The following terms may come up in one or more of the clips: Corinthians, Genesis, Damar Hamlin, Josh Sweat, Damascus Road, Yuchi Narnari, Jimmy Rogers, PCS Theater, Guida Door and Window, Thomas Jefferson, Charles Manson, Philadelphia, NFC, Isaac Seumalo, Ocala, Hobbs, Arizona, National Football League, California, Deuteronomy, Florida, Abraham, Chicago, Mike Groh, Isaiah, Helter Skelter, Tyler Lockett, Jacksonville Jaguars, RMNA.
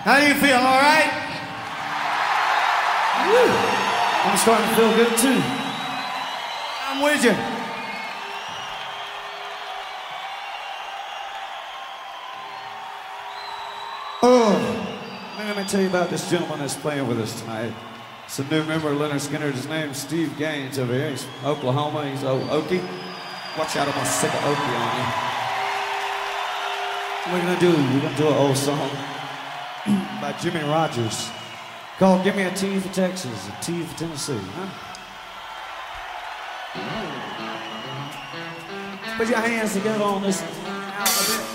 How do you feel, all right? Woo. I'm starting to feel good too. I'm with you. Oh, man, let me tell you about this gentleman that's playing with us tonight. It's a new member of Leonard Skinner. His name's Steve Gaines over here. He's from Oklahoma. He's Okie. Watch out, I'm going to stick an Okie on you. What are we going to do? We're going to do an old song by Jimmy Rogers called Give Me a T for Texas, a T for Tennessee, huh? Put your hands together on this alphabet.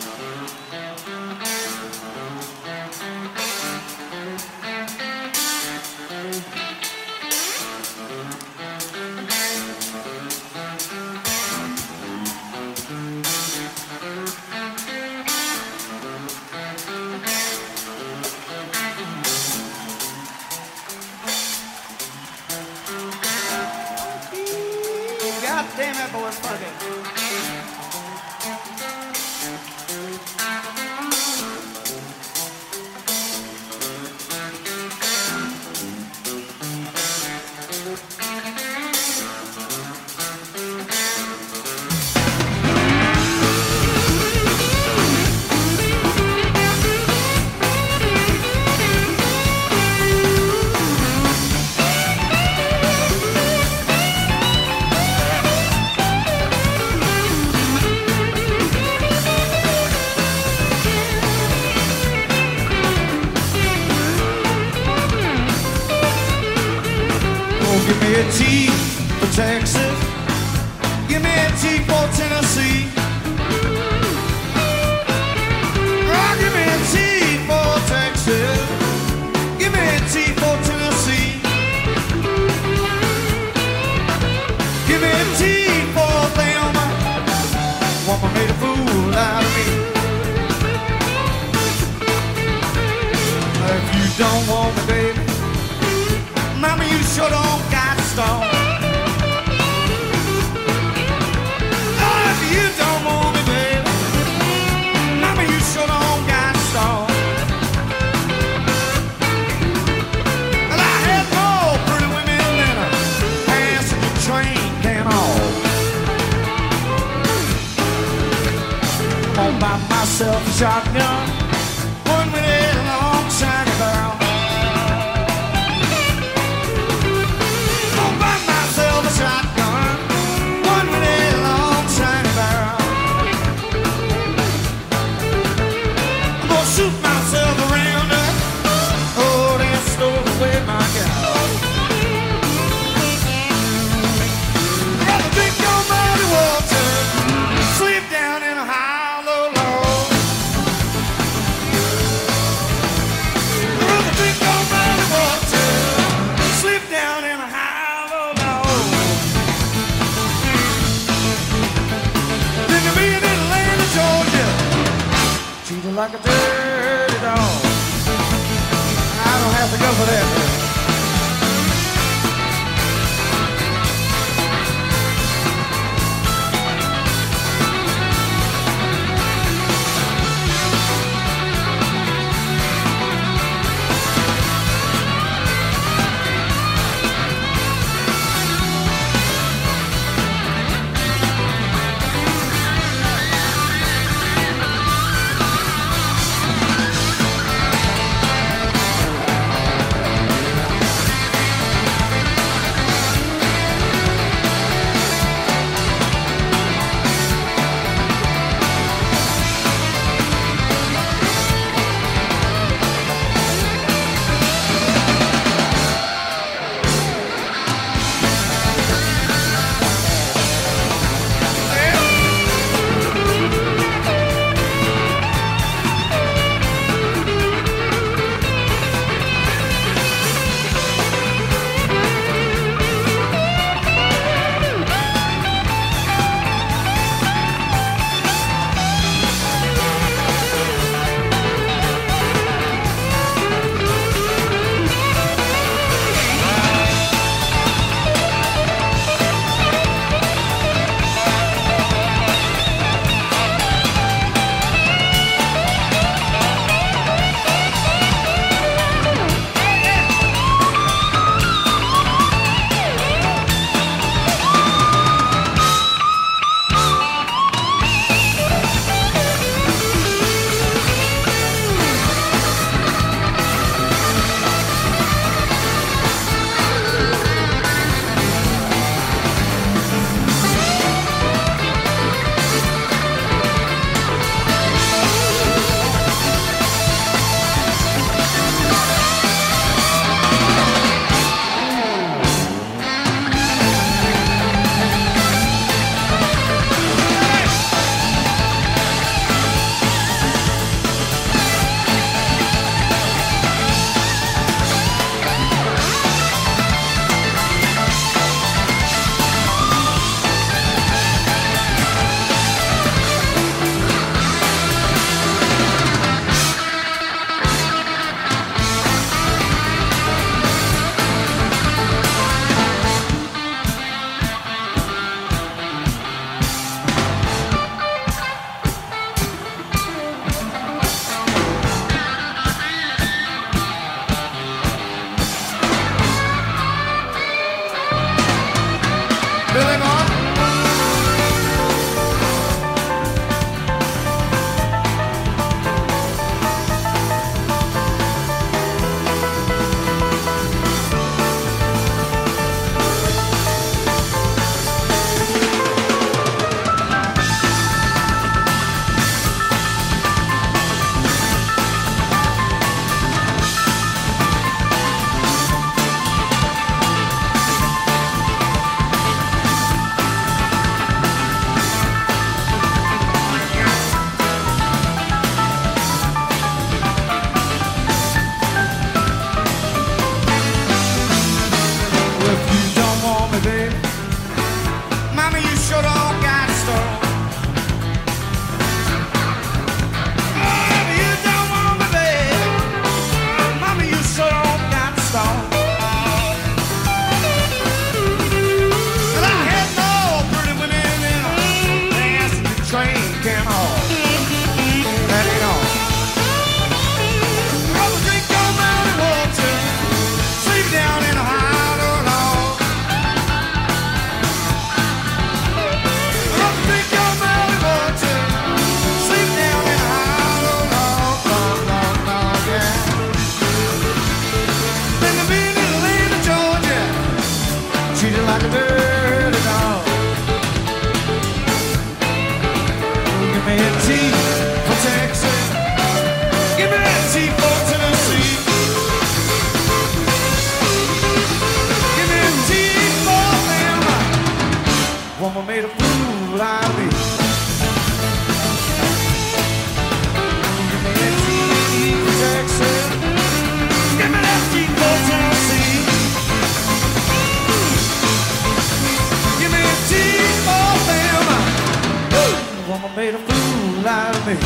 baby.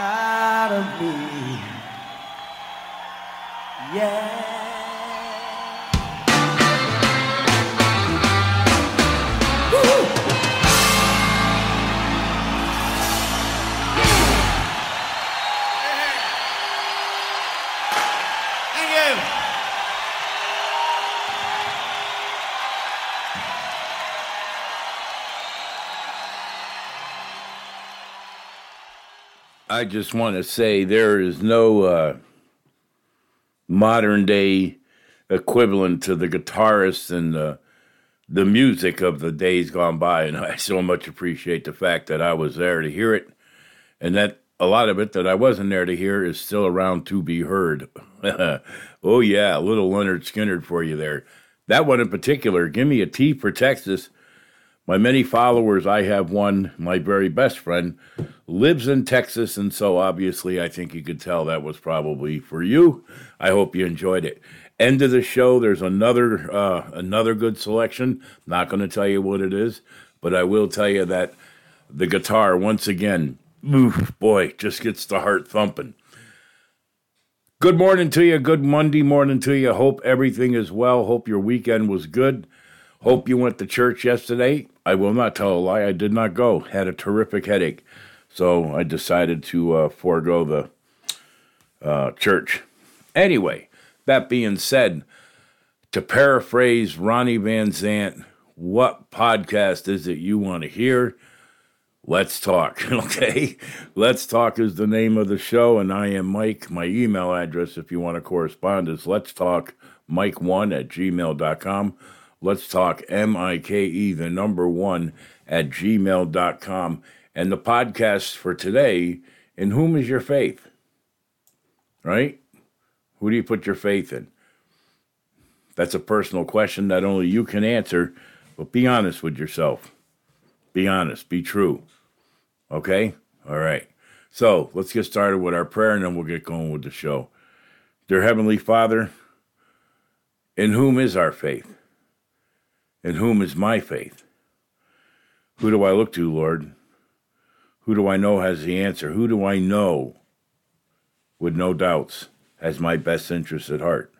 Out of me, yeah. Woo-hoo. Thank you. I just want to say there is no modern day equivalent to the guitarists and the music of the days gone by, and I so much appreciate the fact that I was there to hear it, and that a lot of it that I wasn't there to hear is still around to be heard. Oh yeah, a little Lynyrd Skynyrd for you there. That one in particular, Give Me a T for Texas. My many followers, I have one, my very best friend, lives in Texas, and so obviously I think you could tell that was probably for you. I hope you enjoyed it. End of the show, there's another good selection. Not going to tell you what it is, but I will tell you that the guitar, once again, oof, boy, just gets the heart thumping. Good morning to you. Good Monday morning to you. Hope everything is well. Hope your weekend was good. Hope you went to church yesterday. I will not tell a lie. I did not go. Had a terrific headache. So I decided to forego the church. Anyway, that being said, to paraphrase Ronnie Van Zant, what podcast is it you want to hear? Let's Talk, okay? Let's Talk is the name of the show, and I am Mike. My email address, if you want to correspond, is letstalkmike1@gmail.com. Let's Talk, M-I-K-E, the number 1, at gmail.com. And the podcast for today, In Whom Is Your Faith? Right? Who do you put your faith in? That's a personal question that only you can answer, but be honest with yourself. Be honest. Be true. Okay? All right. So let's get started with our prayer, and then we'll get going with the show. Dear Heavenly Father, in whom is our faith? In whom is my faith? Who do I look to, Lord? Who do I know has the answer? Who do I know, with no doubts, has my best interests at heart?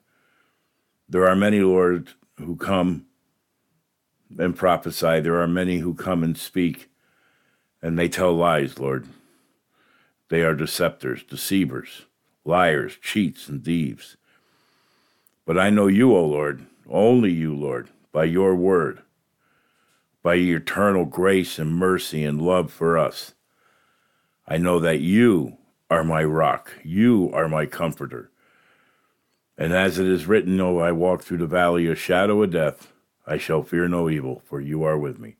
There are many, Lord, who come and prophesy. There are many who come and speak, and they tell lies, Lord. They are deceptors, deceivers, liars, cheats, and thieves. But I know you, O Lord, only you, Lord, by your word, by your eternal grace and mercy and love for us. I know that you are my rock. You are my comforter. And as it is written, though I walk through the valley of shadow of death, I shall fear no evil, for you are with me.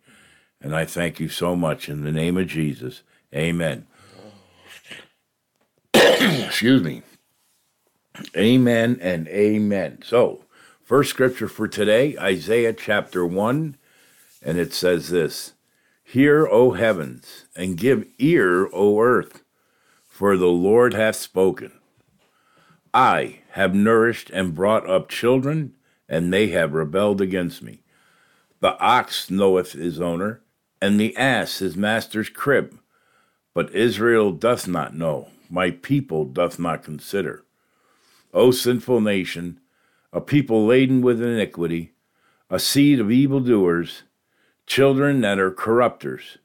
And I thank you so much in the name of Jesus. Amen. Excuse me. Amen and amen. So, first scripture for today, Isaiah chapter 1, and it says this, Hear, O heavens, and give ear, O earth, for the Lord hath spoken. I have nourished and brought up children, and they have rebelled against me. The ox knoweth his owner, and the ass his master's crib. But Israel doth not know, my people doth not consider. O sinful nation, a people laden with iniquity, a seed of evildoers, children that are corrupters.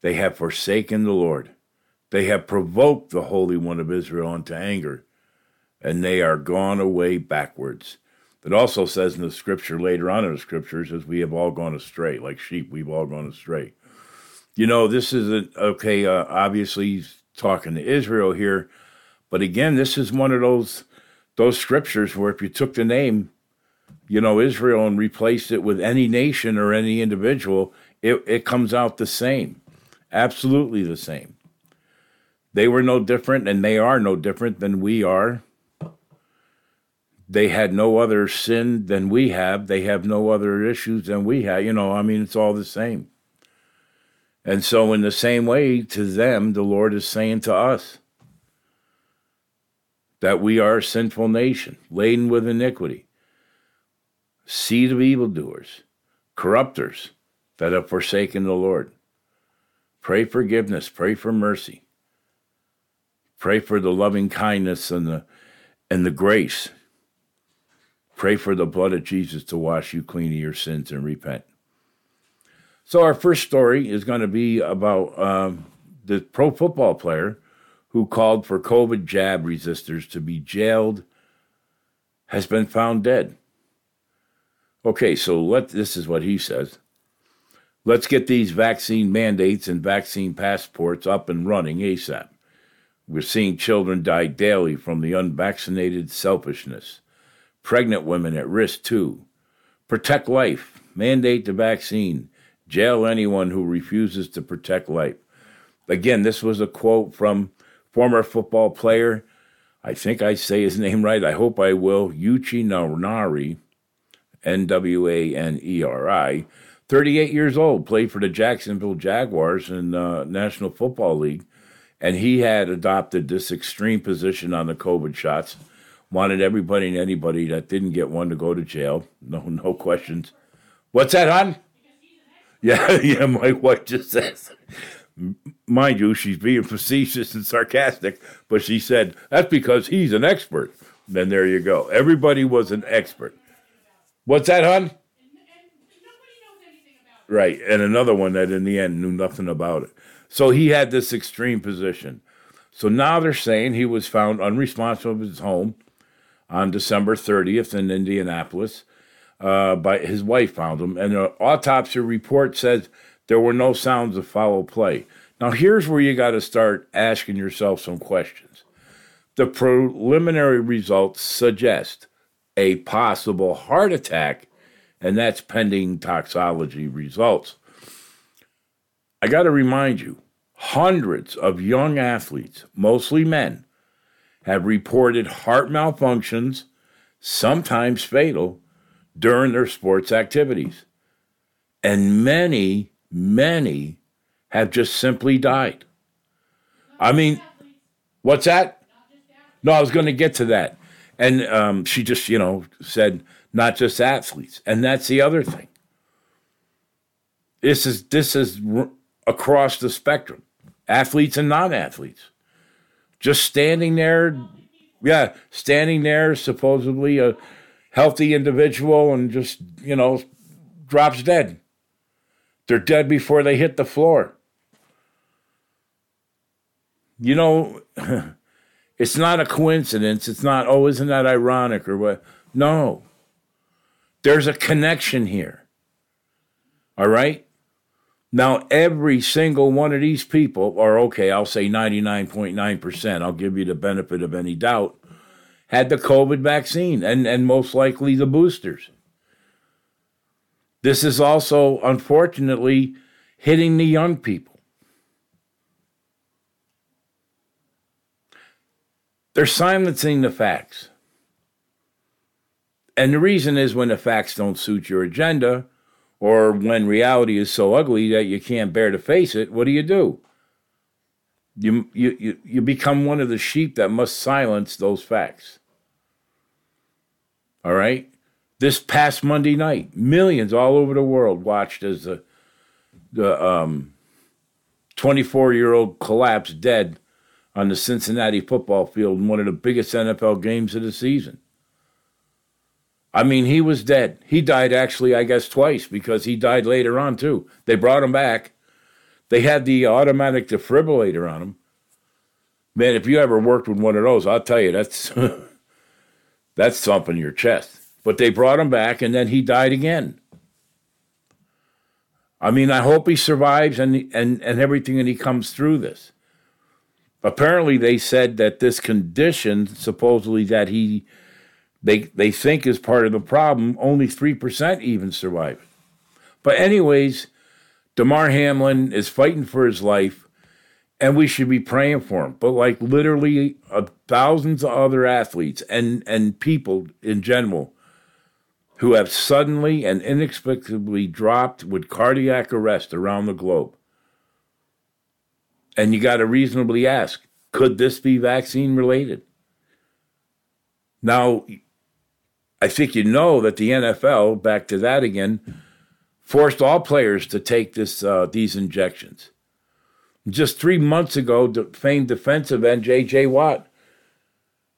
They have forsaken the Lord. They have provoked the Holy One of Israel unto anger, and they are gone away backwards. It also says in the scripture, later on in the scriptures, as we have all gone astray, like sheep, we've all gone astray. You know, this isn't, okay, obviously he's talking to Israel here, but again, this is one of those scriptures where if you took the name, you know, Israel and replaced it with any nation or any individual, it comes out the same, absolutely the same. They were no different, and they are no different than we are. They had no other sin than we have. They have no other issues than we have. You know, I mean, it's all the same. And so in the same way to them, the Lord is saying to us that we are a sinful nation, laden with iniquity, seed of evildoers, corrupters that have forsaken the Lord. Pray forgiveness, pray for mercy, pray for the loving kindness and the grace. Pray for the blood of Jesus to wash you clean of your sins and repent. So our first story is going to be about the pro football player who called for COVID jab resistors to be jailed has been found dead. Okay, so this is what he says. Let's get these vaccine mandates and vaccine passports up and running ASAP. We're seeing children die daily from the unvaccinated selfishness. Pregnant women at risk too. Protect life. Mandate the vaccine. Jail anyone who refuses to protect life. Again, this was a quote from former football player, I think I say his name right, I hope I will, Yuchi Narnari, N-W-A-N-E-R-I, 38 years old, played for the Jacksonville Jaguars in the National Football League, and he had adopted this extreme position on the COVID shots, wanted everybody and anybody that didn't get one to go to jail, no questions. What's that, hon? Yeah, my wife just says, mind you, she's being facetious and sarcastic, but she said, that's because he's an expert. Then there you go. Everybody was an expert. What's that, hon? And nobody knows anything about it. Right, and another one that in the end knew nothing about it. So he had this extreme position. So now they're saying he was found unresponsive in his home on December 30th in Indianapolis. By his wife found him, and the autopsy report says there were no sounds of foul play. Now, here's where you got to start asking yourself some questions. The preliminary results suggest a possible heart attack, and that's pending toxicology results. I got to remind you, hundreds of young athletes, mostly men, have reported heart malfunctions, sometimes fatal, during their sports activities. And many, many have just simply died. I mean, what's that? No, I was going to get to that. And she just, said, not just athletes. And that's the other thing. This is across the spectrum, athletes and non-athletes. Just standing there, supposedly a healthy individual and just, drops dead. They're dead before they hit the floor. It's not a coincidence. It's not, oh, isn't that ironic or what? No. There's a connection here. All right? Now, every single one of these people, or okay, I'll say 99.9%, I'll give you the benefit of any doubt, had the COVID vaccine and most likely the boosters. This is also, unfortunately, hitting the young people. They're silencing the facts. And the reason is when the facts don't suit your agenda or when reality is so ugly that you can't bear to face it, what do? You become one of the sheep that must silence those facts. All right? This past Monday night, millions all over the world watched as the 24-year-old collapsed dead on the Cincinnati football field in one of the biggest NFL games of the season. I mean, he was dead. He died actually, I guess, twice because he died later on, too. They brought him back. They had the automatic defibrillator on them. Man, if you ever worked with one of those, I'll tell you, that's... that's thumping your chest. But they brought him back, and then he died again. I mean, I hope he survives and everything, and he comes through this. Apparently, they said that this condition, supposedly that they think is part of the problem, only 3% even survive it. But anyways, Damar Hamlin is fighting for his life, and we should be praying for him. But like literally thousands of other athletes and people in general who have suddenly and inexplicably dropped with cardiac arrest around the globe. And you got to reasonably ask, could this be vaccine related? Now, I think you know that the NFL, back to that again, forced all players to take these injections. Just 3 months ago, the famed defensive end J.J. Watt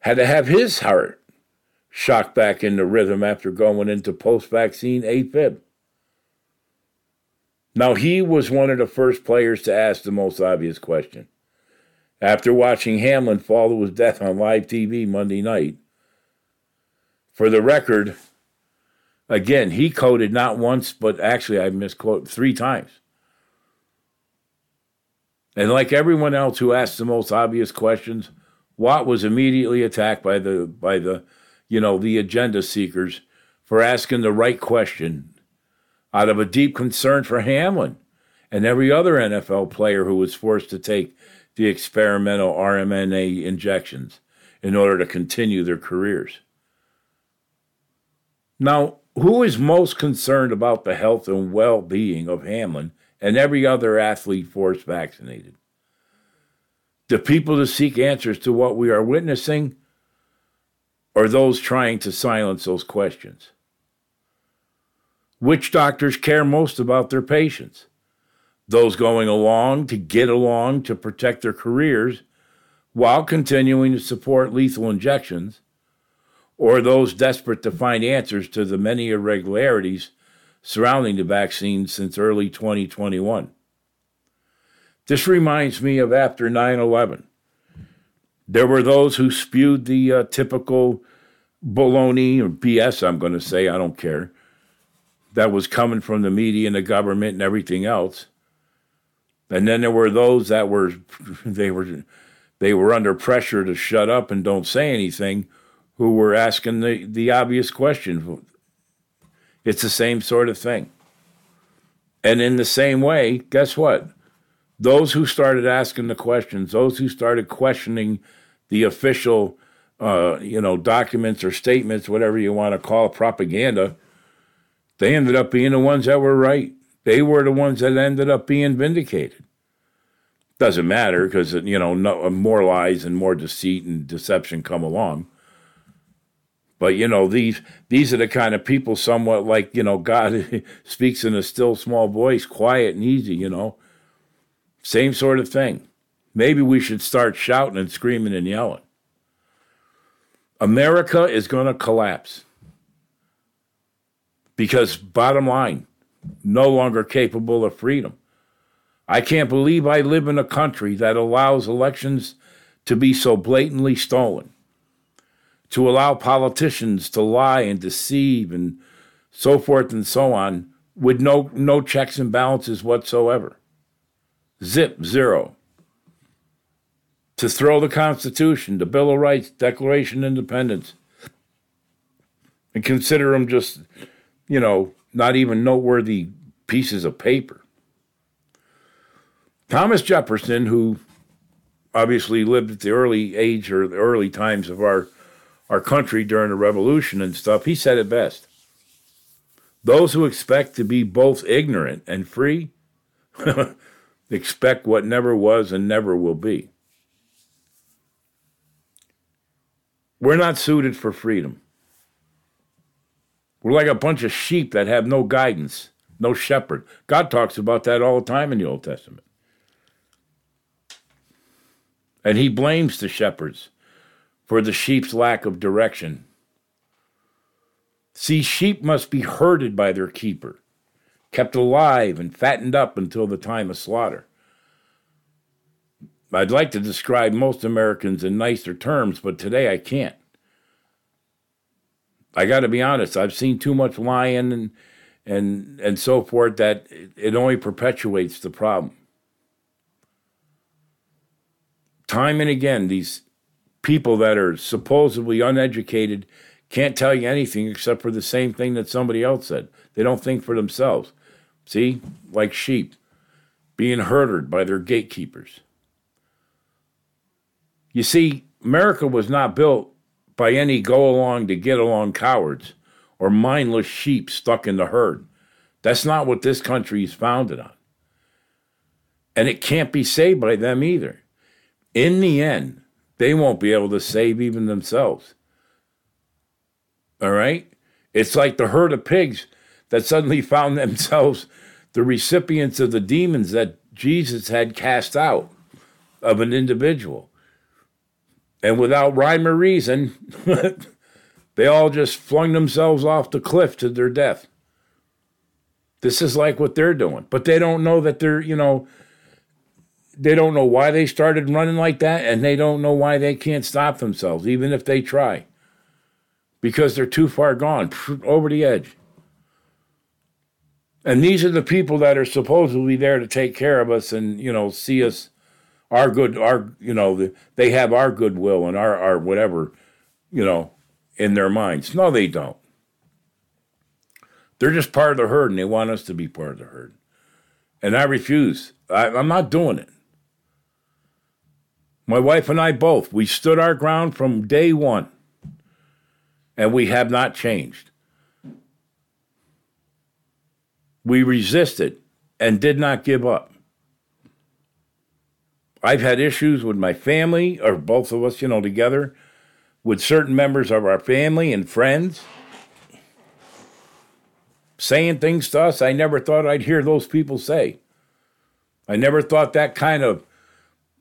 had to have his heart shocked back into rhythm after going into post-vaccine AFib. Now, he was one of the first players to ask the most obvious question. After watching Hamlin fall to his death on live TV Monday night, for the record, again, he coded not once, but actually I misquoted 3 times. And like everyone else who asked the most obvious questions, Watt was immediately attacked by the agenda seekers for asking the right question out of a deep concern for Hamlin and every other NFL player who was forced to take the experimental RMNA injections in order to continue their careers. Now, who is most concerned about the health and well-being of Hamlin and every other athlete forced vaccinated? The people that seek answers to what we are witnessing or those trying to silence those questions? Which doctors care most about their patients? Those going along to get along to protect their careers while continuing to support lethal injections, or those desperate to find answers to the many irregularities surrounding the vaccine since early 2021. This reminds me of after 9/11. There were those who spewed the typical baloney or BS, I'm going to say, I don't care, that was coming from the media and the government and everything else. And then there were those that were under pressure to shut up and don't say anything, who were asking the obvious question. It's the same sort of thing. And in the same way, guess what? Those who started asking the questions, those who started questioning the official documents or statements, whatever you want to call it, propaganda, they ended up being the ones that were right. They were the ones that ended up being vindicated. Doesn't matter because, more lies and more deceit and deception come along. But, these are the kind of people somewhat like, God speaks in a still small voice, quiet and easy, Same sort of thing. Maybe we should start shouting and screaming and yelling. America is going to collapse because, bottom line, no longer capable of freedom. I can't believe I live in a country that allows elections to be so blatantly stolen, to allow politicians to lie and deceive and so forth and so on with no checks and balances whatsoever. Zip, zero. To throw the Constitution, the Bill of Rights, Declaration of Independence, and consider them just, not even noteworthy pieces of paper. Thomas Jefferson, who obviously lived at the early age or the early times of our country during the Revolution and stuff, he said it best. Those who expect to be both ignorant and free expect what never was and never will be. We're not suited for freedom. We're like a bunch of sheep that have no guidance, no shepherd. God talks about that all the time in the Old Testament. And he blames the shepherds for the sheep's lack of direction. See, sheep must be herded by their keeper, kept alive and fattened up until the time of slaughter. I'd like to describe most Americans in nicer terms, but today I can't. I got to be honest, I've seen too much lying and so forth that it only perpetuates the problem. Time and again, these people that are supposedly uneducated can't tell you anything except for the same thing that somebody else said. They don't think for themselves. See, like sheep being herded by their gatekeepers. You see, America was not built by any go-along-to-get-along cowards or mindless sheep stuck in the herd. That's not what this country is founded on. And it can't be saved by them either. In the end, they won't be able to save even themselves. All right? It's like the herd of pigs that suddenly found themselves the recipients of the demons that Jesus had cast out of an individual. And without rhyme or reason, they all just flung themselves off the cliff to their death. This is like what they're doing. But they don't know that they're, you know, they don't know why they started running like that, and they don't know why they can't stop themselves, even if they try. Because they're too far gone, over the edge. And these are the people that are supposedly there to take care of us and, you know, see us, our good, our, you know, they have our goodwill and our whatever, you know, in their minds. No, they don't. They're just part of the herd, and they want us to be part of the herd. And I refuse. I'm not doing it. My wife and I both, we stood our ground from day one, and we have not changed. We resisted and did not give up. I've had issues with my family, or both of us, you know, together, with certain members of our family and friends saying things to us I never thought I'd hear those people say. I never thought that kind of,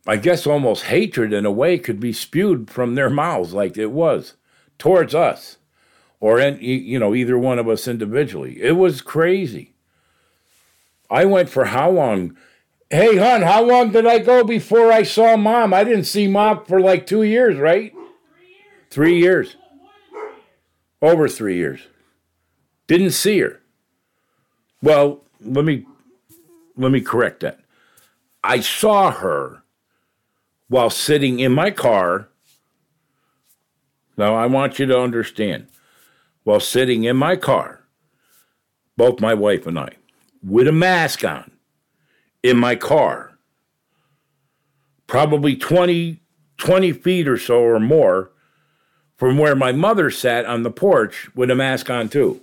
I guess, almost hatred in a way could be spewed from their mouths like it was towards us or, you know, either one of us individually. It was crazy. I went for how long? Hey, hon, how long did I go before I saw Mom? I didn't see Mom for like 2 years, right? 3 years. Over 3 years. Didn't see her. Well, let me correct that. I saw her while sitting in my car. Now, I want you to understand. While sitting in my car, both my wife and I, with a mask on, in my car, probably 20 feet or so or more from where my mother sat on the porch with a mask on too,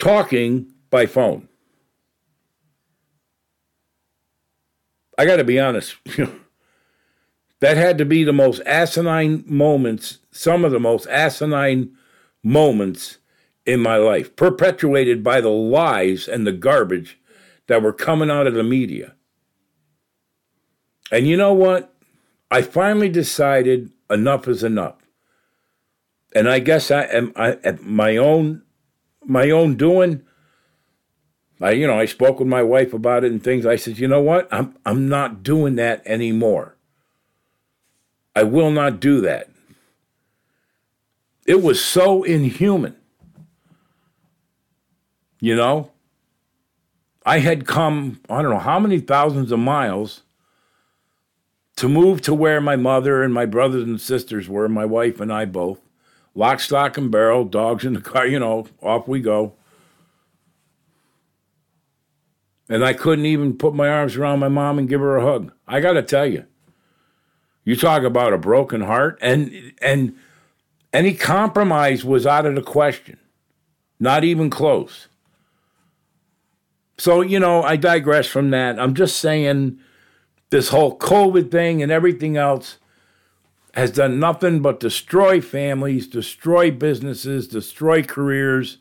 talking by phone. I got to be honest, that had to be the most asinine moments, some of the most asinine moments in my life, perpetuated by the lies and the garbage that were coming out of the media. And you know what? I finally decided enough is enough. And I guess I am at my own doing. I spoke with my wife about it and things. I said, you know what? I'm not doing that anymore. I will not do that. It was so inhuman. You know? I had come, I don't know how many thousands of miles to move to where my mother and my brothers and sisters were, my wife and I both. Lock, stock, and barrel, dogs in the car, you know, off we go. And I couldn't even put my arms around my mom and give her a hug. I got to tell you, you talk about a broken heart, and any compromise was out of the question, not even close. So, you know, I digress from that. I'm just saying this whole COVID thing and everything else has done nothing but destroy families, destroy businesses, destroy careers.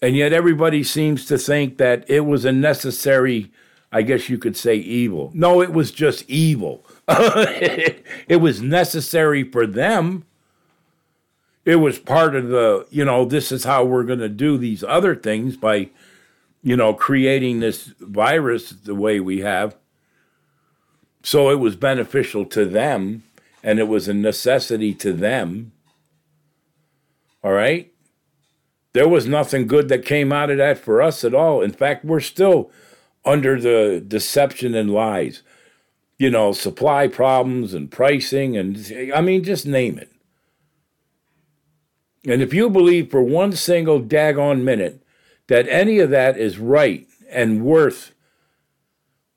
And yet everybody seems to think that it was a necessary, I guess you could say, evil. No, it was just evil. It was necessary for them. It was part of the, you know, this is how we're going to do these other things by, you know, creating this virus the way we have. So it was beneficial to them, and it was a necessity to them. All right? There was nothing good that came out of that for us at all. In fact, we're still under the deception and lies. You know, supply problems and pricing and, I mean, just name it. And if you believe for one single daggone minute that any of that is right and worth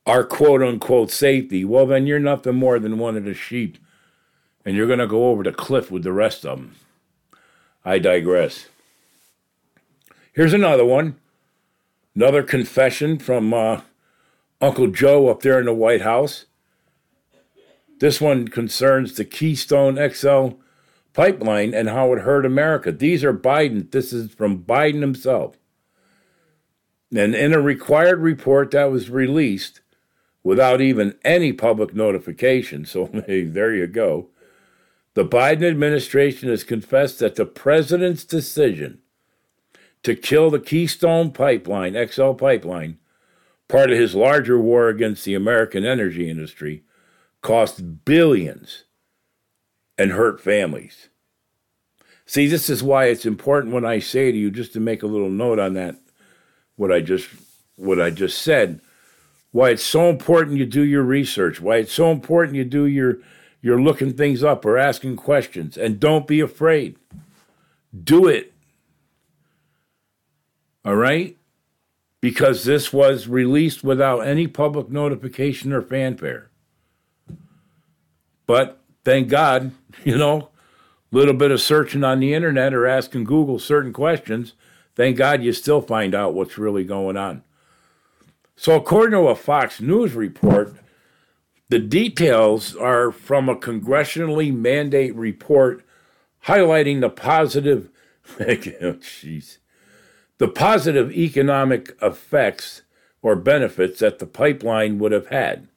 our quote-unquote safety, well, then you're nothing more than one of the sheep, and you're going to go over the cliff with the rest of them. I digress. Here's another one, another confession from Uncle Joe up there in the White House. This one concerns the Keystone XL pipeline and how it hurt America. These are Biden. This is from Biden himself. And in a required report that was released without even any public notification, so hey, there you go, the Biden administration has confessed that the president's decision to kill the Keystone pipeline, XL pipeline, part of his larger war against the American energy industry, cost billions and hurt families. See, this is why it's important when I say to you, just to make a little note on that, what I just said, why it's so important you do your research, why it's so important you do you're looking things up or asking questions, and don't be afraid. Do it. All right? Because this was released without any public notification or fanfare. But thank God, a little bit of searching on the internet or asking Google certain questions, thank God you still find out what's really going on. So according to a Fox News report, the details are from a congressionally mandate report highlighting the positive economic effects or benefits that the pipeline would have had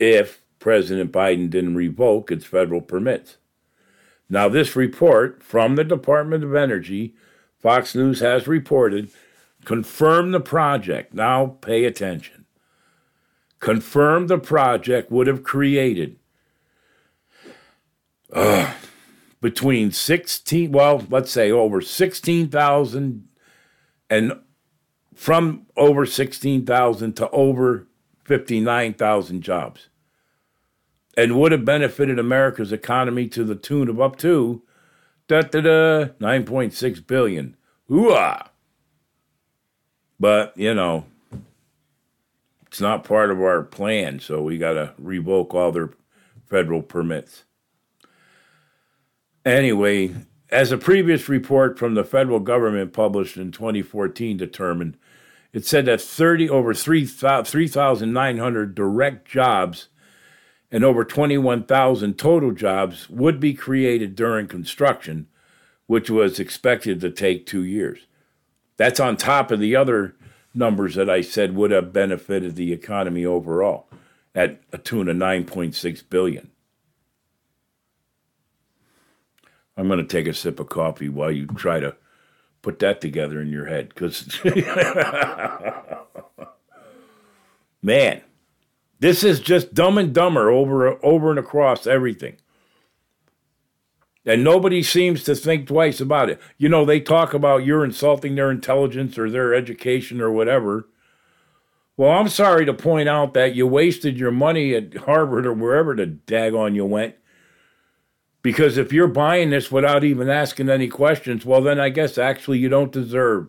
if President Biden didn't revoke its federal permits. Now, this report from the Department of Energy, Fox News has reported, confirmed the project. Now, pay attention. Confirmed the project would have created over 16,000 and from over 16,000 to over 59,000 jobs, and would have benefited America's economy to the tune of up to $9.6 billion. Ooh-ah! But, it's not part of our plan, so we got to revoke all their federal permits. Anyway, as a previous report from the federal government published in 2014 determined, it said that over 3,900 direct jobs and over 21,000 total jobs would be created during construction, which was expected to take 2 years. That's on top of the other numbers that I said would have benefited the economy overall at a tune of $9.6 billion. I'm going to take a sip of coffee while you try to put that together in your head. Because, man, this is just dumb and dumber over and across everything. And nobody seems to think twice about it. They talk about you're insulting their intelligence or their education or whatever. Well, I'm sorry to point out that you wasted your money at Harvard or wherever the daggone you went. Because if you're buying this without even asking any questions, well, then I guess actually you don't deserve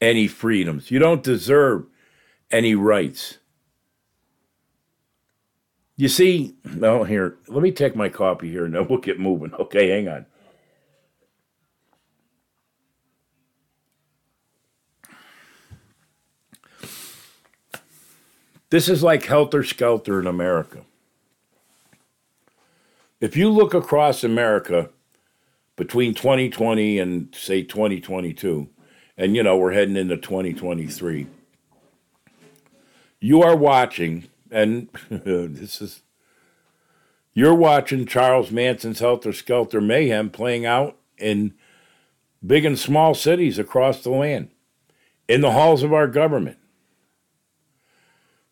any freedoms. You don't deserve any rights. You see, here, let me take my coffee here and then we'll get moving. Okay, hang on. This is like Helter Skelter in America. If you look across America between 2020 and, say, 2022, and, we're heading into 2023, you are watching, and you're watching Charles Manson's Helter Skelter mayhem playing out in big and small cities across the land, in the halls of our government.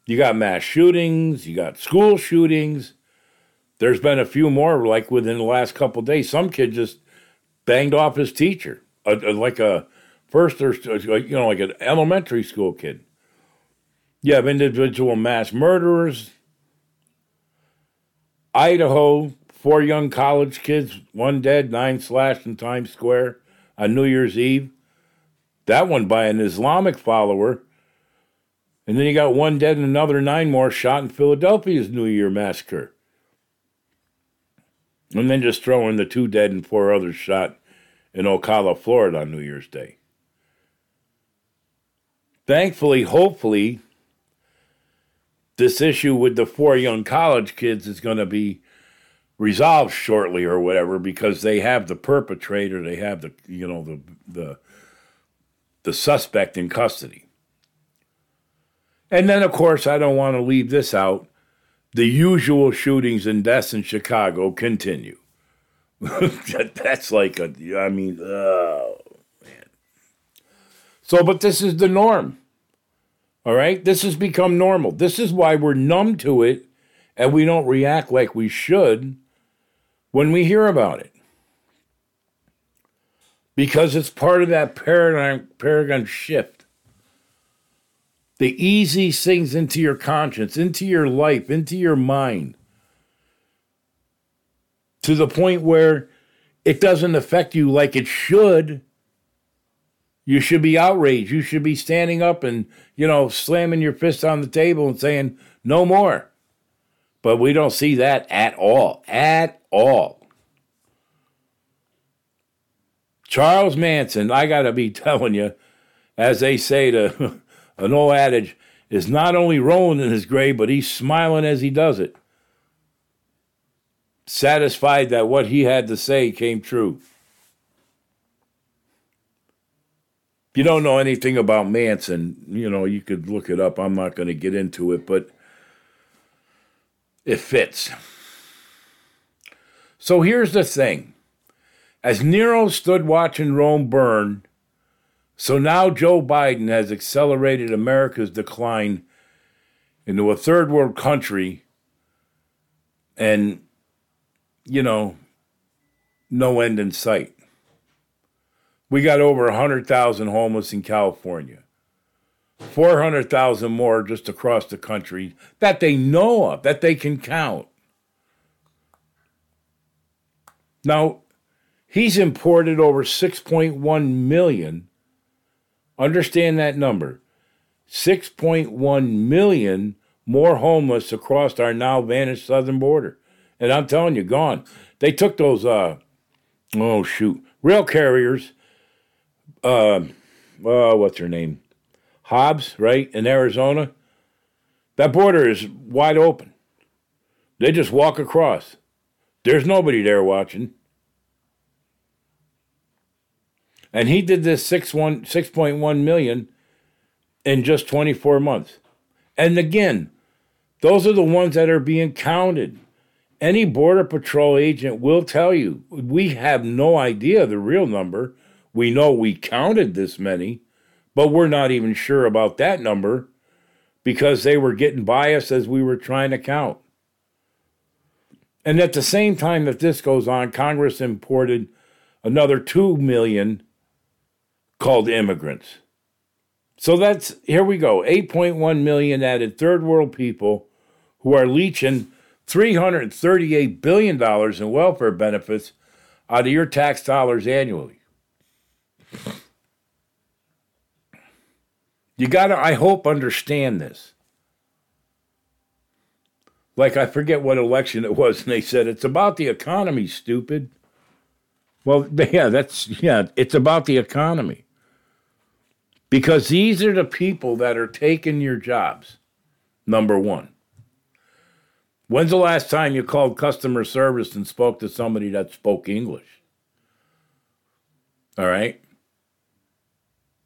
You got mass shootings, you got school shootings. There's been a few more, like within the last couple of days. Some kid just banged off his teacher, like an elementary school kid. You have individual mass murderers. Idaho, 4 young college kids, 1 dead, 9 slashed in Times Square on New Year's Eve. That one by an Islamic follower. And then you got 1 dead and another 9 more shot in Philadelphia's New Year massacre. And then just throw in the 2 dead and 4 others shot in Ocala, Florida on New Year's Day. Thankfully, hopefully, this issue with the four young college kids is going to be resolved shortly or whatever, because they have the perpetrator, they have the, you know, the suspect in custody. And then, of course, I don't want to leave this out. The usual shootings and deaths in Chicago continue. That's like a, I mean, oh, man. So, but this is the norm. All right? This has become normal. This is why we're numb to it and we don't react like we should when we hear about it. Because it's part of that paradigm shift. They ease these things into your conscience, into your life, into your mind, to the point where it doesn't affect you like it should. You should be outraged. You should be standing up and, you know, slamming your fist on the table and saying, no more. But we don't see that at all. At all. Charles Manson, I got to be telling you, as they say to an old adage, is not only rolling in his grave, but he's smiling as he does it. Satisfied that what he had to say came true. If you don't know anything about Manson, you know, you could look it up. I'm not going to get into it, but it fits. So here's the thing. As Nero stood watching Rome burn, so now Joe Biden has accelerated America's decline into a third world country and, you know, no end in sight. We got over 100,000 homeless in California, 400,000 more just across the country that they know of, that they can count. Now, he's imported over 6.1 million. Understand that number. 6.1 million more homeless across our now vanished southern border. And I'm telling you, gone. They took those, rail carriers, what's her name? Hobbs, right, in Arizona. That border is wide open. They just walk across. There's nobody there watching. And he did this 6.1 million in just 24 months. And again, those are the ones that are being counted. Any Border Patrol agent will tell you, we have no idea the real number. We know we counted this many, but we're not even sure about that number because they were getting biased as we were trying to count. And at the same time that this goes on, Congress imported another 2 million called immigrants. So that's, here we go, 8.1 million added third world people who are leeching $338 billion in welfare benefits out of your tax dollars annually. You got to, I hope, understand this. Like, I forget what election it was, and they said, it's about the economy, stupid. Well, yeah, it's about the economy. Because these are the people that are taking your jobs, number one. When's the last time you called customer service and spoke to somebody that spoke English? All right?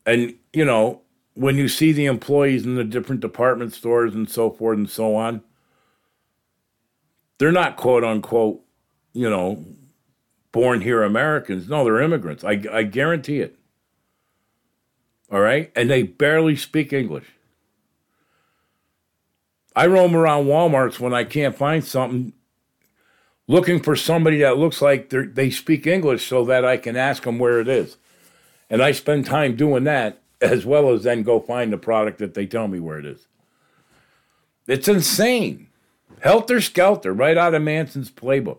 And, you know, when you see the employees in the different department stores and so forth and so on, they're not, quote, unquote, you know, born here Americans. No, they're immigrants. I guarantee it. All right? And they barely speak English. I roam around Walmarts when I can't find something, looking for somebody that looks like they speak English so that I can ask them where it is. And I spend time doing that as well as then go find the product that they tell me where it is. It's insane. Helter Skelter, right out of Manson's playbook.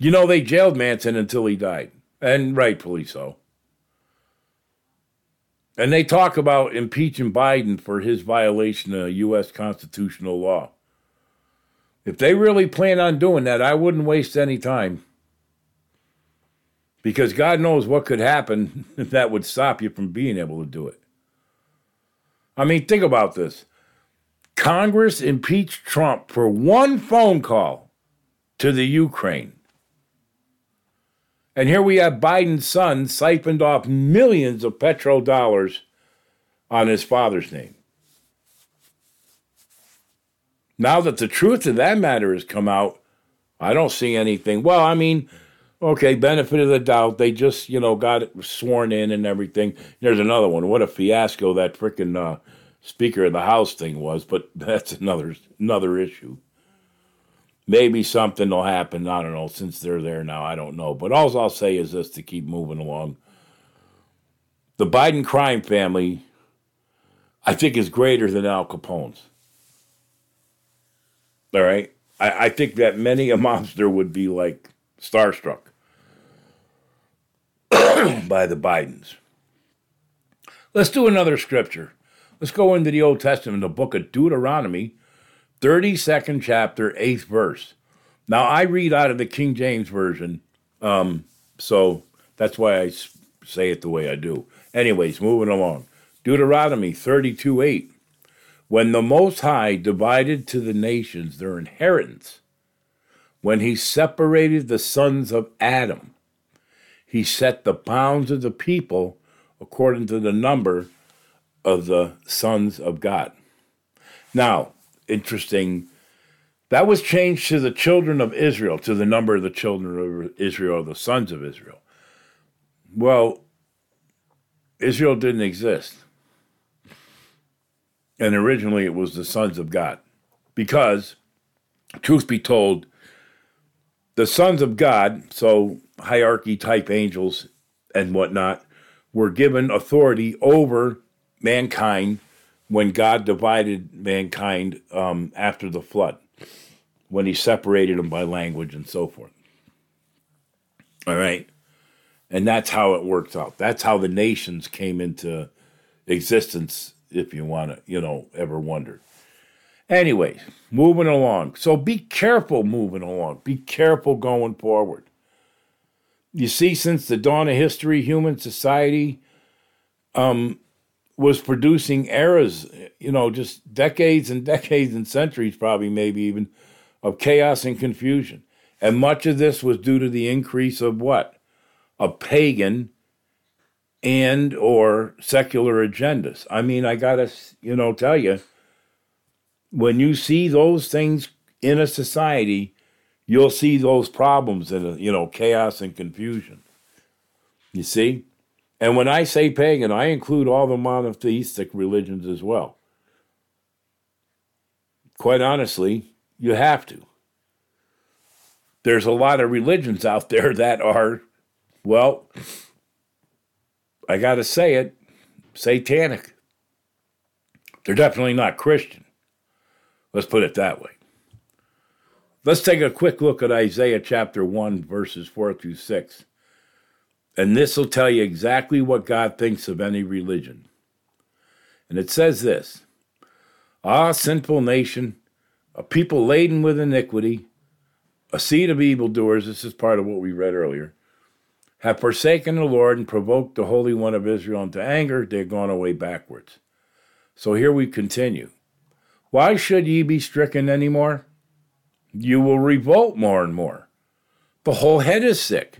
You know, they jailed Manson until he died, and rightfully so. And they talk about impeaching Biden for his violation of U.S. constitutional law. If they really plan on doing that, I wouldn't waste any time. Because God knows what could happen if that would stop you from being able to do it. I mean, think about this. Congress impeached Trump for one phone call to the Ukraine. And here we have Biden's son siphoned off millions of petrodollars on his father's name. Now that the truth of that matter has come out, I don't see anything. Well, I mean, okay, benefit of the doubt. They just, got sworn in and everything. There's another one. What a fiasco that frickin' Speaker of the House thing was, but that's another issue. Maybe something will happen. I don't know, since they're there now, I don't know. But all I'll say is this to keep moving along. The Biden crime family, I think, is greater than Al Capone's. All right? I think that many a mobster would be, starstruck by the Bidens. Let's do another scripture. Let's go into the Old Testament, the book of Deuteronomy, 32nd chapter, 8th verse. Now, I read out of the King James Version, so that's why I say it the way I do. Anyways, moving along. Deuteronomy 32:8. When the Most High divided to the nations their inheritance, when he separated the sons of Adam, he set the bounds of the people according to the number of the sons of God. Now, interesting, that was changed to the children of Israel, to the number of the children of Israel, the sons of Israel. Well, Israel didn't exist. And originally it was the sons of God. Because, truth be told, the sons of God, so hierarchy-type angels and whatnot, were given authority over mankind when God divided mankind after the flood, when he separated them by language and so forth. All right? And that's how it works out. That's how the nations came into existence, if you want to, ever wondered. Anyways, moving along. So be careful moving along. Be careful going forward. You see, since the dawn of history, human society was producing eras, just decades and decades and centuries probably, maybe even, of chaos and confusion. And much of this was due to the increase of what? Of pagan and or secular agendas. I mean, I got to, tell you, when you see those things in a society, you'll see those problems in, chaos and confusion. You see? And when I say pagan, I include all the monotheistic religions as well. Quite honestly, you have to. There's a lot of religions out there that are, well, I got to say it, satanic. They're definitely not Christian. Let's put it that way. Let's take a quick look at Isaiah chapter 1, verses 4 through 6. And this will tell you exactly what God thinks of any religion. And it says this, "Ah, sinful nation, a people laden with iniquity, a seed of evildoers," this is part of what we read earlier, "have forsaken the Lord and provoked the Holy One of Israel into anger. They're gone away backwards." So here we continue. "Why should ye be stricken any more? You will revolt more and more. The whole head is sick,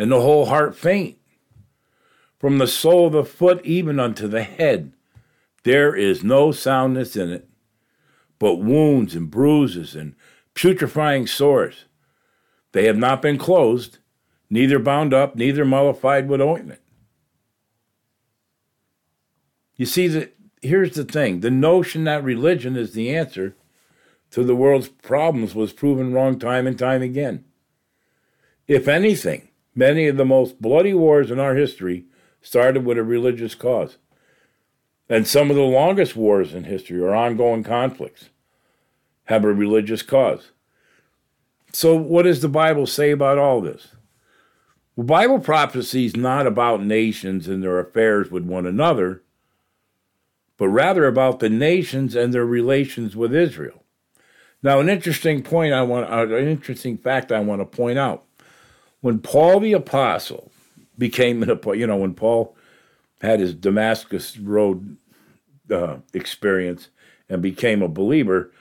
and the whole heart faint. From the sole of the foot even unto the head, there is no soundness in it, but wounds and bruises and putrefying sores. They have not been closed, neither bound up, neither mollified with ointment." You see that. Here's the thing. The notion that religion is the answer to the world's problems was proven wrong time and time again. If anything, many of the most bloody wars in our history started with a religious cause. And some of the longest wars in history, or ongoing conflicts, have a religious cause. So what does the Bible say about all this? Well, Bible prophecy is not about nations and their affairs with one another, but rather about the nations and their relations with Israel. Now, an interesting fact I want to point out. When Paul the Apostle became an apostle, when Paul had his Damascus Road experience and became a believer.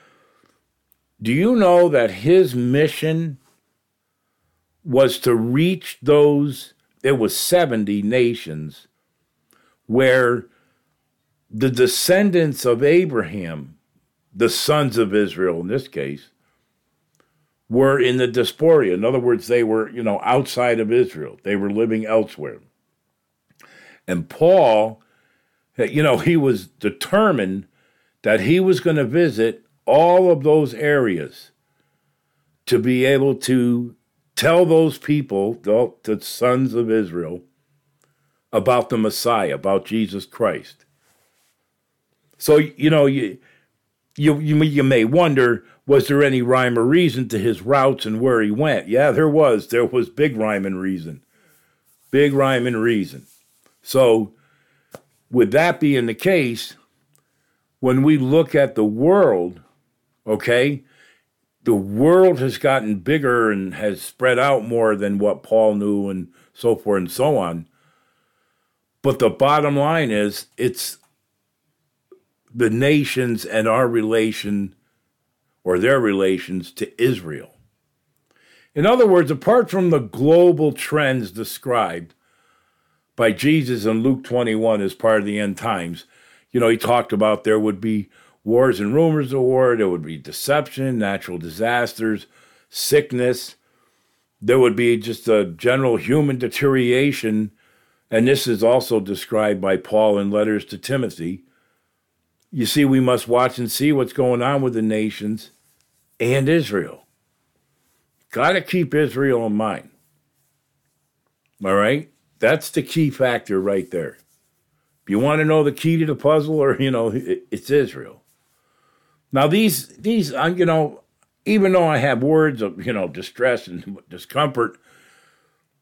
Do you know that his mission was to reach those, it was 70 nations, where the descendants of Abraham, the sons of Israel in this case, were in the diaspora. In other words, they were, outside of Israel. They were living elsewhere. And Paul, he was determined that he was going to visit all of those areas to be able to tell those people, the sons of Israel, about the Messiah, about Jesus Christ. So, you may wonder, was there any rhyme or reason to his routes and where he went? Yeah, there was. There was big rhyme and reason. Big rhyme and reason. So, with that being the case, when we look at the world, the world has gotten bigger and has spread out more than what Paul knew and so forth and so on. But the bottom line is, it's the nations and our relation or their relations to Israel. In other words, apart from the global trends described by Jesus in Luke 21 as part of the end times, he talked about there would be wars and rumors of war, there would be deception, natural disasters, sickness, there would be just a general human deterioration, and this is also described by Paul in letters to Timothy. You see, we must watch and see what's going on with the nations and Israel. Got to keep Israel in mind. All right? That's the key factor right there. If you want to know the key to the puzzle, it's Israel. Now, these, even though I have words of, distress and discomfort,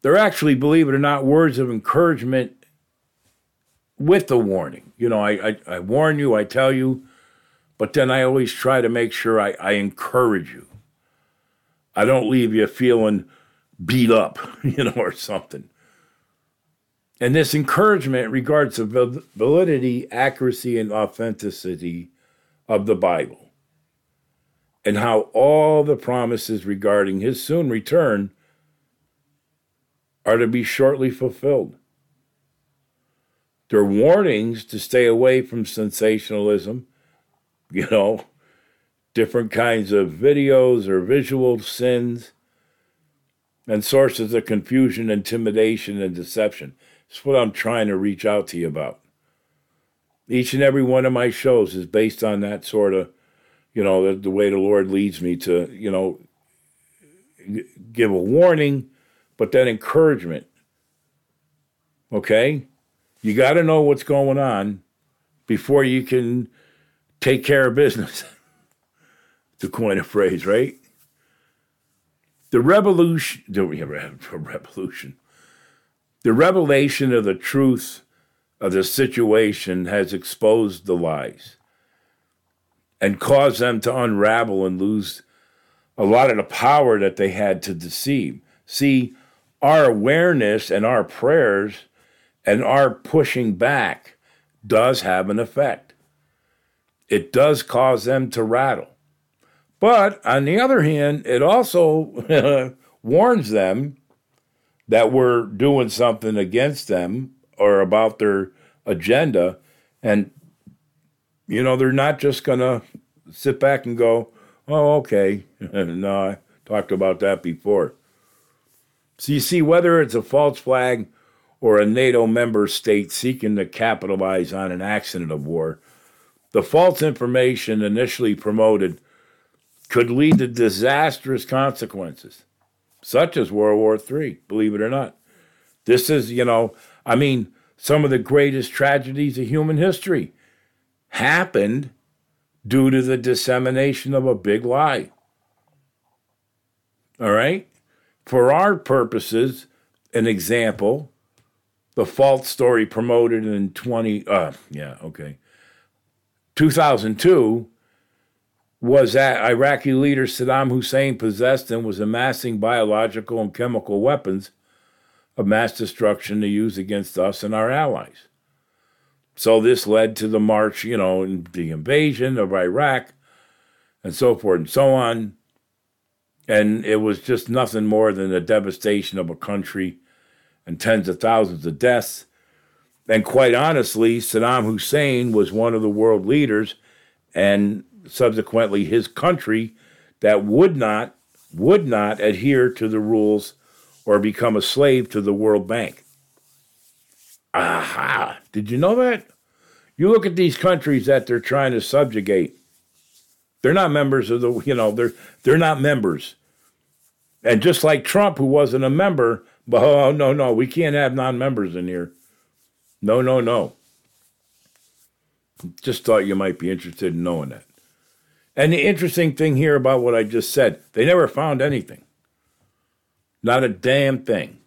they're actually, believe it or not, words of encouragement with the warning. I warn you, I tell you, but then I always try to make sure I encourage you. I don't leave you feeling beat up, or something. And this encouragement regards the validity, accuracy, and authenticity of the Bible, and how all the promises regarding his soon return are to be shortly fulfilled. There are warnings to stay away from sensationalism, different kinds of videos or visual sins, and sources of confusion, intimidation, and deception. It's what I'm trying to reach out to you about. Each and every one of my shows is based on that sort of, the way the Lord leads me to, give a warning, but then encouragement. Okay? You got to know what's going on before you can take care of business, to coin a phrase, right? The revelation of the truth of the situation has exposed the lies and caused them to unravel and lose a lot of the power that they had to deceive. See, our awareness and our prayers and our pushing back does have an effect. It does cause them to rattle. But on the other hand, it also warns them that we're doing something against them or about their agenda. And, they're not just going to sit back and go, oh, okay, no, I talked about that before. So you see, whether it's a false flag or a NATO member state seeking to capitalize on an accident of war, the false information initially promoted could lead to disastrous consequences, such as World War III, believe it or not. This is, some of the greatest tragedies of human history happened due to the dissemination of a big lie. All right? For our purposes, an example, the false story promoted in 2002 was that Iraqi leader Saddam Hussein possessed and was amassing biological and chemical weapons of mass destruction to use against us and our allies. So this led to the march, you know, and the invasion of Iraq and so forth and so on. And it was just nothing more than the devastation of a country and tens of thousands of deaths. And quite honestly, Saddam Hussein was one of the world leaders, and subsequently his country, that would not adhere to the rules or become a slave to the World Bank. Aha! Did you know that? You look at these countries that they're trying to subjugate. They're not members of the, you know, they're not members. And just like Trump, who wasn't a member, but oh, no, we can't have non-members in here. No. Just thought you might be interested in knowing that. And the interesting thing here about what I just said, they never found anything. Not a damn thing.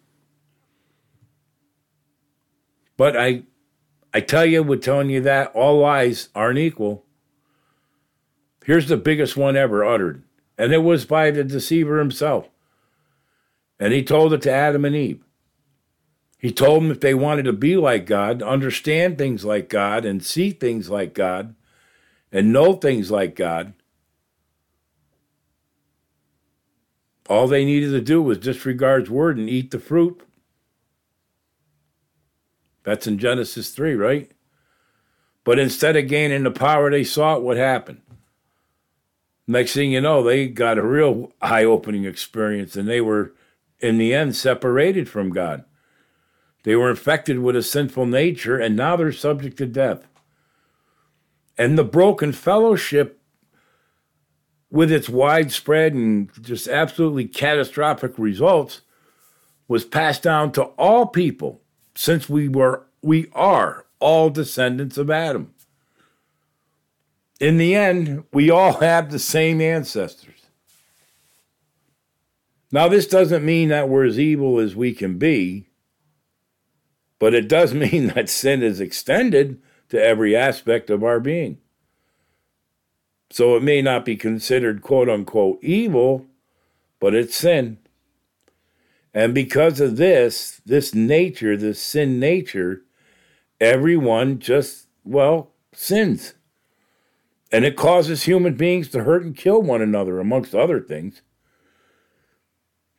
But I tell you, with telling you that, all lies aren't equal. Here's the biggest one ever uttered, and it was by the deceiver himself. And he told it to Adam and Eve. He told them if they wanted to be like God, understand things like God, and see things like God, and know things like God, all they needed to do was disregard his word and eat the fruit. That's in Genesis 3, right? But instead of gaining the power they sought, what happened? Next thing you know, they got a real eye-opening experience, and they were, in the end, separated from God. They were infected with a sinful nature, and now they're subject to death. And the broken fellowship, with its widespread and just absolutely catastrophic results, was passed down to all people, since we are all descendants of Adam. In the end, we all have the same ancestors. Now, this doesn't mean that we're as evil as we can be, but it does mean that sin is extended to every aspect of our being. So it may not be considered, quote-unquote, evil, but it's sin. And because of this nature, this sin nature, everyone just, well, sins. And it causes human beings to hurt and kill one another, amongst other things.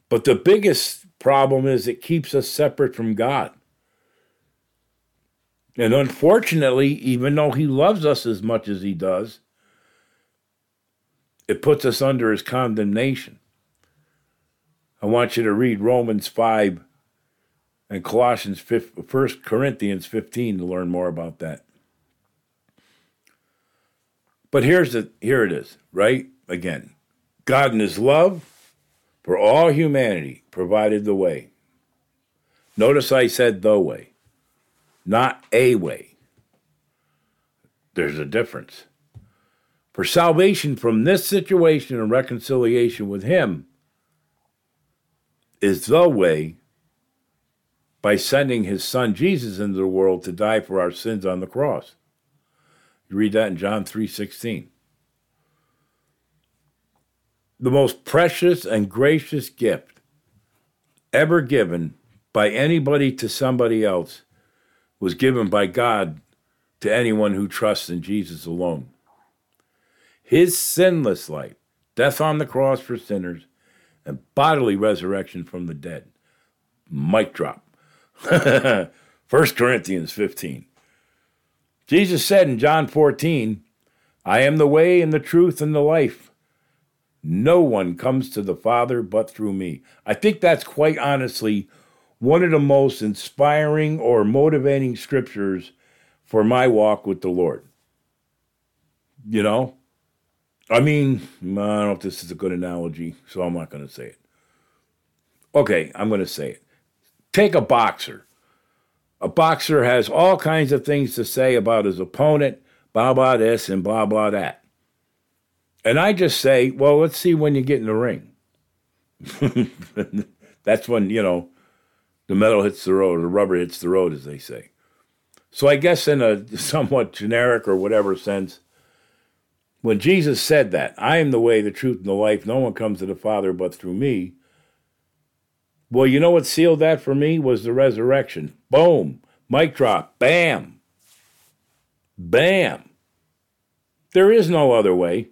But the biggest problem is it keeps us separate from God. And unfortunately, even though he loves us as much as he does, it puts us under his condemnation. I want you to read Romans 5 and Colossians 5, 1 Corinthians 15 to learn more about that. But here it is, right? Again, God in his love for all humanity provided the way. Notice I said the way, not a way. There's a difference. For salvation from this situation and reconciliation with him is the way by sending his son Jesus into the world to die for our sins on the cross. You read that in John 3:16. The most precious and gracious gift ever given by anybody to somebody else was given by God to anyone who trusts in Jesus alone. His sinless life, death on the cross for sinners, and bodily resurrection from the dead. Mic drop. 1 Corinthians 15. Jesus said in John 14, I am the way and the truth and the life. No one comes to the Father but through me. I think that's quite honestly one of the most inspiring or motivating scriptures for my walk with the Lord. You know? I mean, I don't know if this is a good analogy, so I'm not going to say it. Okay, I'm going to say it. Take a boxer. A boxer has all kinds of things to say about his opponent, blah, blah, this, and blah, blah, that. And I just say, well, let's see when you get in the ring. That's when, you know, the metal hits the road, the rubber hits the road, as they say. So I guess in a somewhat generic or whatever sense, when Jesus said that, I am the way, the truth, and the life, no one comes to the Father but through me, well, you know what sealed that for me was the resurrection. Boom, mic drop, bam. Bam. There is no other way.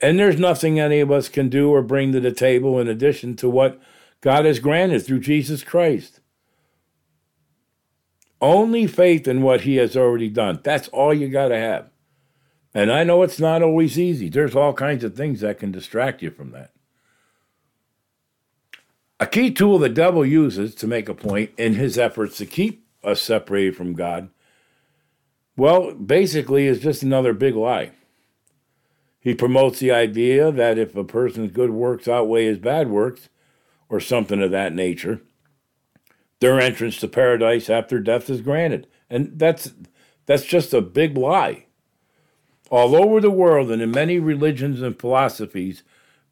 And there's nothing any of us can do or bring to the table in addition to what God has granted through Jesus Christ. Only faith in what he has already done. That's all you got to have. And I know it's not always easy. There's all kinds of things that can distract you from that. A key tool the devil uses to make a point in his efforts to keep us separated from God, well, basically is just another big lie. He promotes the idea that if a person's good works outweigh his bad works, or something of that nature, their entrance to paradise after death is granted. And that's just a big lie. All over the world and in many religions and philosophies,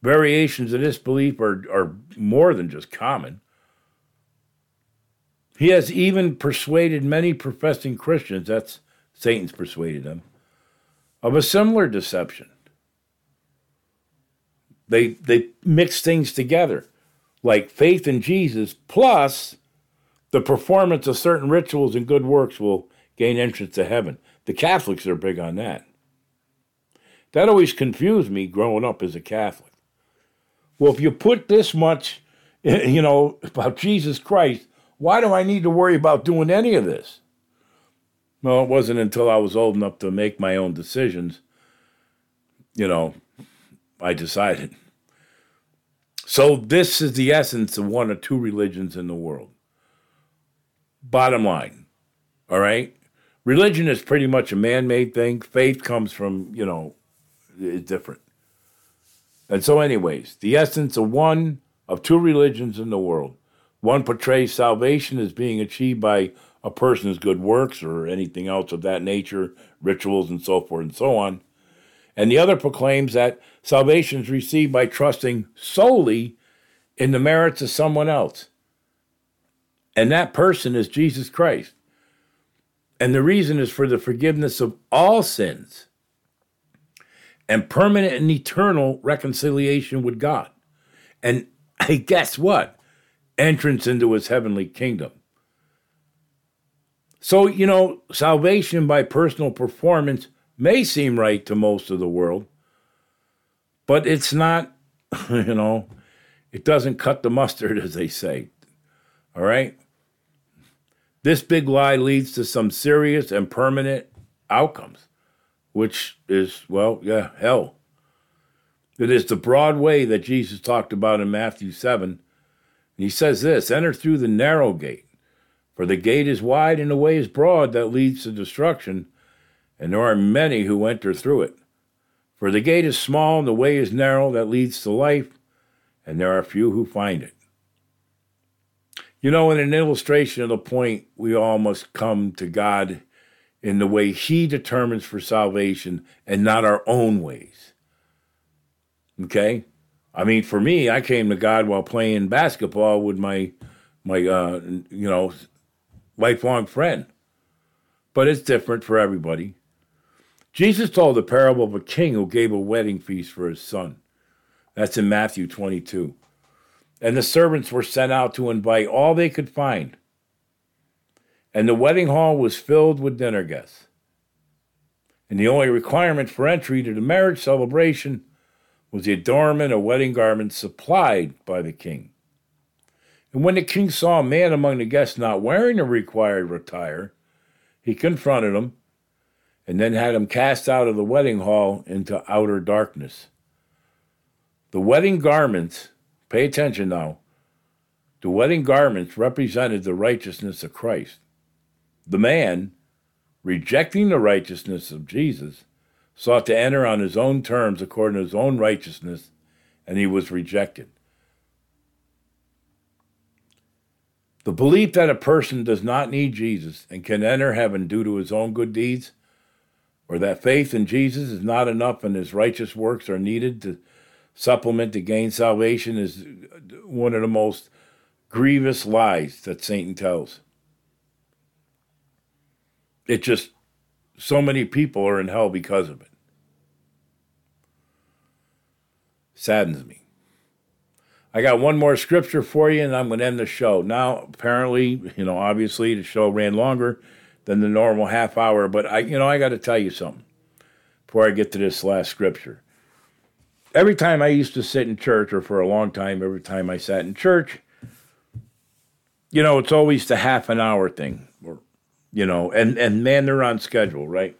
variations of this belief are more than just common. He has even persuaded many professing Christians, that's Satan's persuaded them, of a similar deception. They mix things together, like faith in Jesus plus the performance of certain rituals and good works will gain entrance to heaven. The Catholics are big on that. That always confused me growing up as a Catholic. Well, if you put this much, about Jesus Christ, why do I need to worry about doing any of this? Well, it wasn't until I was old enough to make my own decisions, I decided. So this is the essence of one or two religions in the world. Bottom line, all right? Religion is pretty much a man-made thing. Faith comes from, it's different. And so anyways, the essence of one of two religions in the world. One portrays salvation as being achieved by a person's good works or anything else of that nature, rituals and so forth and so on. And the other proclaims that salvation is received by trusting solely in the merits of someone else. And that person is Jesus Christ. And the reason is for the forgiveness of all sins and permanent and eternal reconciliation with God. And guess what? Entrance into his heavenly kingdom. So, salvation by personal performance may seem right to most of the world, but it's not, it doesn't cut the mustard, as they say. All right? This big lie leads to some serious and permanent outcomes, which is, hell. It is the broad way that Jesus talked about in Matthew 7. And he says this, enter through the narrow gate, for the gate is wide and the way is broad that leads to destruction, and there are many who enter through it. For the gate is small and the way is narrow that leads to life, and there are few who find it. In an illustration of the point, we all must come to God in the way he determines for salvation and not our own ways. Okay? For me, I came to God while playing basketball with my lifelong friend. But it's different for everybody. Jesus told the parable of a king who gave a wedding feast for his son. That's in Matthew 22. And the servants were sent out to invite all they could find. And the wedding hall was filled with dinner guests. And the only requirement for entry to the marriage celebration was the adornment of wedding garments supplied by the king. And when the king saw a man among the guests not wearing the required attire, he confronted him and then had him cast out of the wedding hall into outer darkness. The wedding garments... Pay attention now. The wedding garments represented the righteousness of Christ. The man, rejecting the righteousness of Jesus, sought to enter on his own terms according to his own righteousness, and he was rejected. The belief that a person does not need Jesus and can enter heaven due to his own good deeds, or that faith in Jesus is not enough and his righteous works are needed to supplement to gain salvation, is one of the most grievous lies that Satan tells. It just, so many people are in hell because of it. Saddens me. I got one more scripture for you, and I'm going to end the show. Now, apparently, obviously the show ran longer than the normal half hour. But I got to tell you something before I get to this last scripture. Every time I used to sit in church, or for a long time, every time I sat in church, it's always the half an hour thing, and man, they're on schedule, right?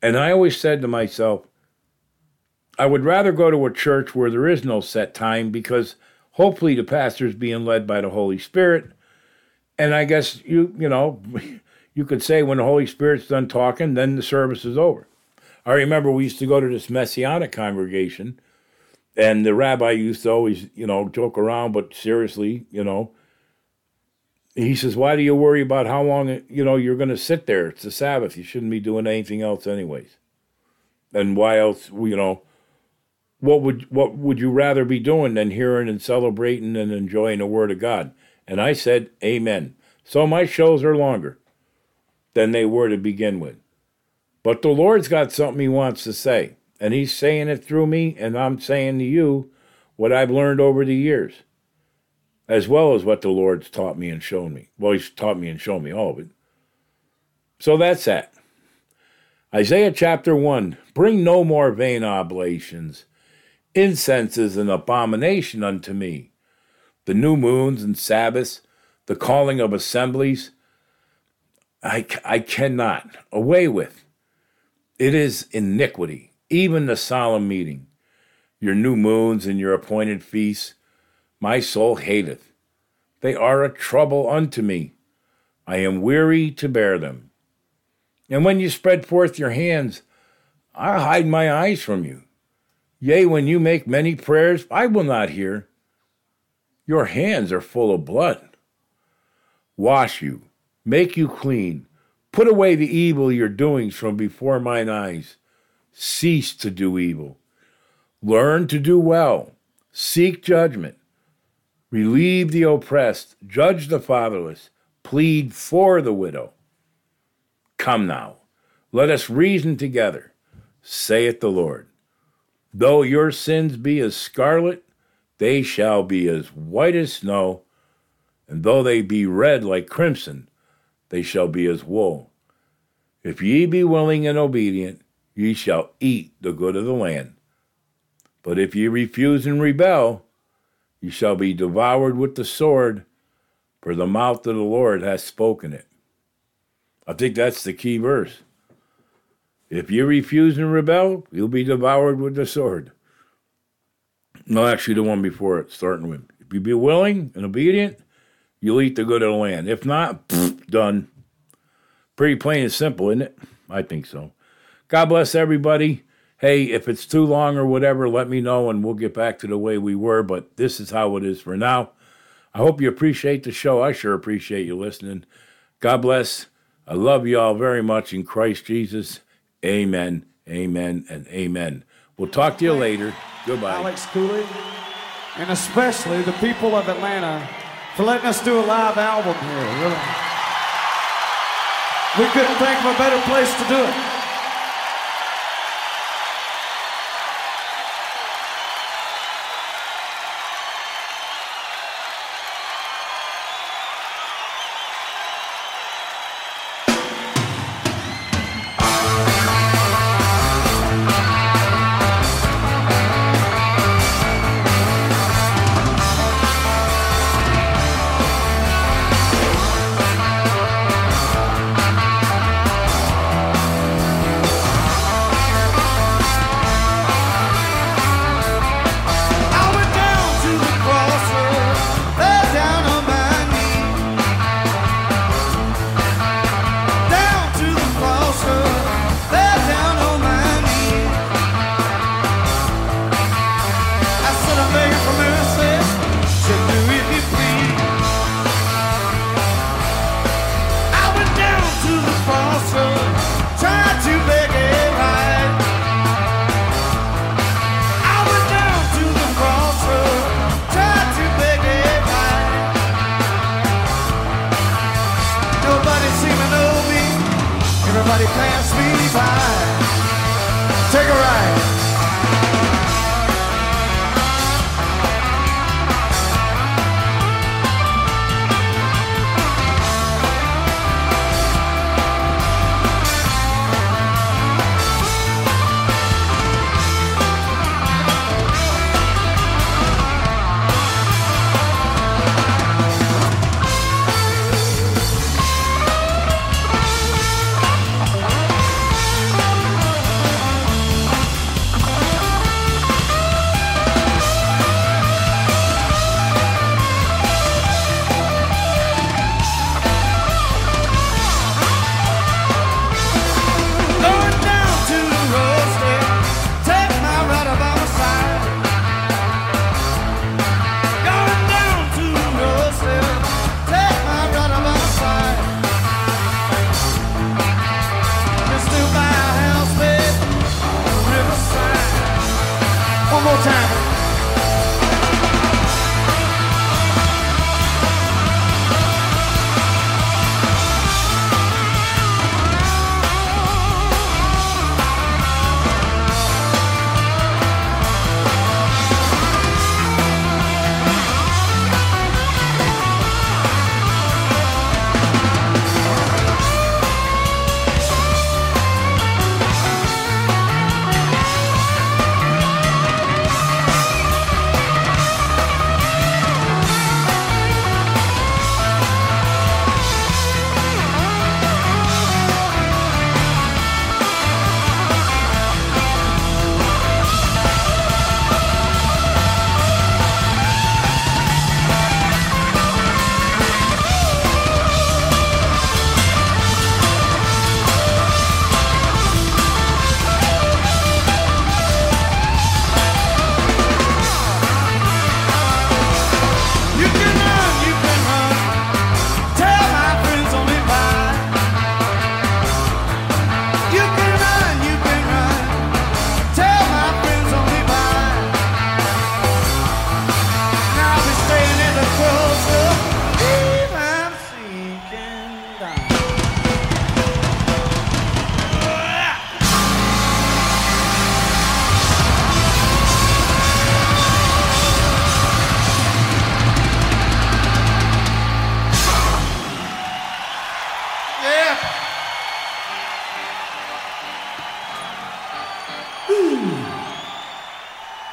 And I always said to myself, I would rather go to a church where there is no set time, because hopefully the pastor's being led by the Holy Spirit. And I guess, you could say when the Holy Spirit's done talking, then the service is over. I remember we used to go to this Messianic congregation, and the rabbi used to always, joke around, but seriously, he says, why do you worry about how long, you're going to sit there? It's the Sabbath. You shouldn't be doing anything else anyways. And why else, what would you rather be doing than hearing and celebrating and enjoying the Word of God? And I said, amen. So my shows are longer than they were to begin with. But the Lord's got something he wants to say, and he's saying it through me, and I'm saying to you what I've learned over the years, as well as what the Lord's taught me and shown me. Well, he's taught me and shown me all of it. So that's that. Isaiah chapter 1, bring no more vain oblations. Incense is an abomination unto me. The new moons and Sabbaths, the calling of assemblies, I cannot. Away with. It is iniquity, even the solemn meeting. Your new moons and your appointed feasts, my soul hateth. They are a trouble unto me. I am weary to bear them. And when you spread forth your hands, I hide my eyes from you. Yea, when you make many prayers, I will not hear. Your hands are full of blood. Wash you, make you clean. Put away the evil your doings from before mine eyes. Cease to do evil. Learn to do well. Seek judgment. Relieve the oppressed. Judge the fatherless. Plead for the widow. Come now, let us reason together, saith the Lord. Though your sins be as scarlet, they shall be as white as snow, and though they be red like crimson, they shall be as wool. If ye be willing and obedient, ye shall eat the good of the land. But if ye refuse and rebel, ye shall be devoured with the sword, for the mouth of the Lord hath spoken it. I think that's the key verse. If you refuse and rebel, you'll be devoured with the sword. No, actually the one before it, starting with, if you be willing and obedient, you'll eat the good of the land. If not, done. Pretty plain and simple, isn't it? I think so. God bless everybody. Hey, if it's too long or whatever, let me know and we'll get back to the way we were, but this is how it is for now. I hope you appreciate the show. I sure appreciate you listening. God bless. I love you all very much in Christ Jesus. Amen, amen, and amen. We'll talk to you later. Goodbye. Alex Cooley, and especially the people of Atlanta, for letting us do a live album here. Really. We couldn't think of a better place to do it. time.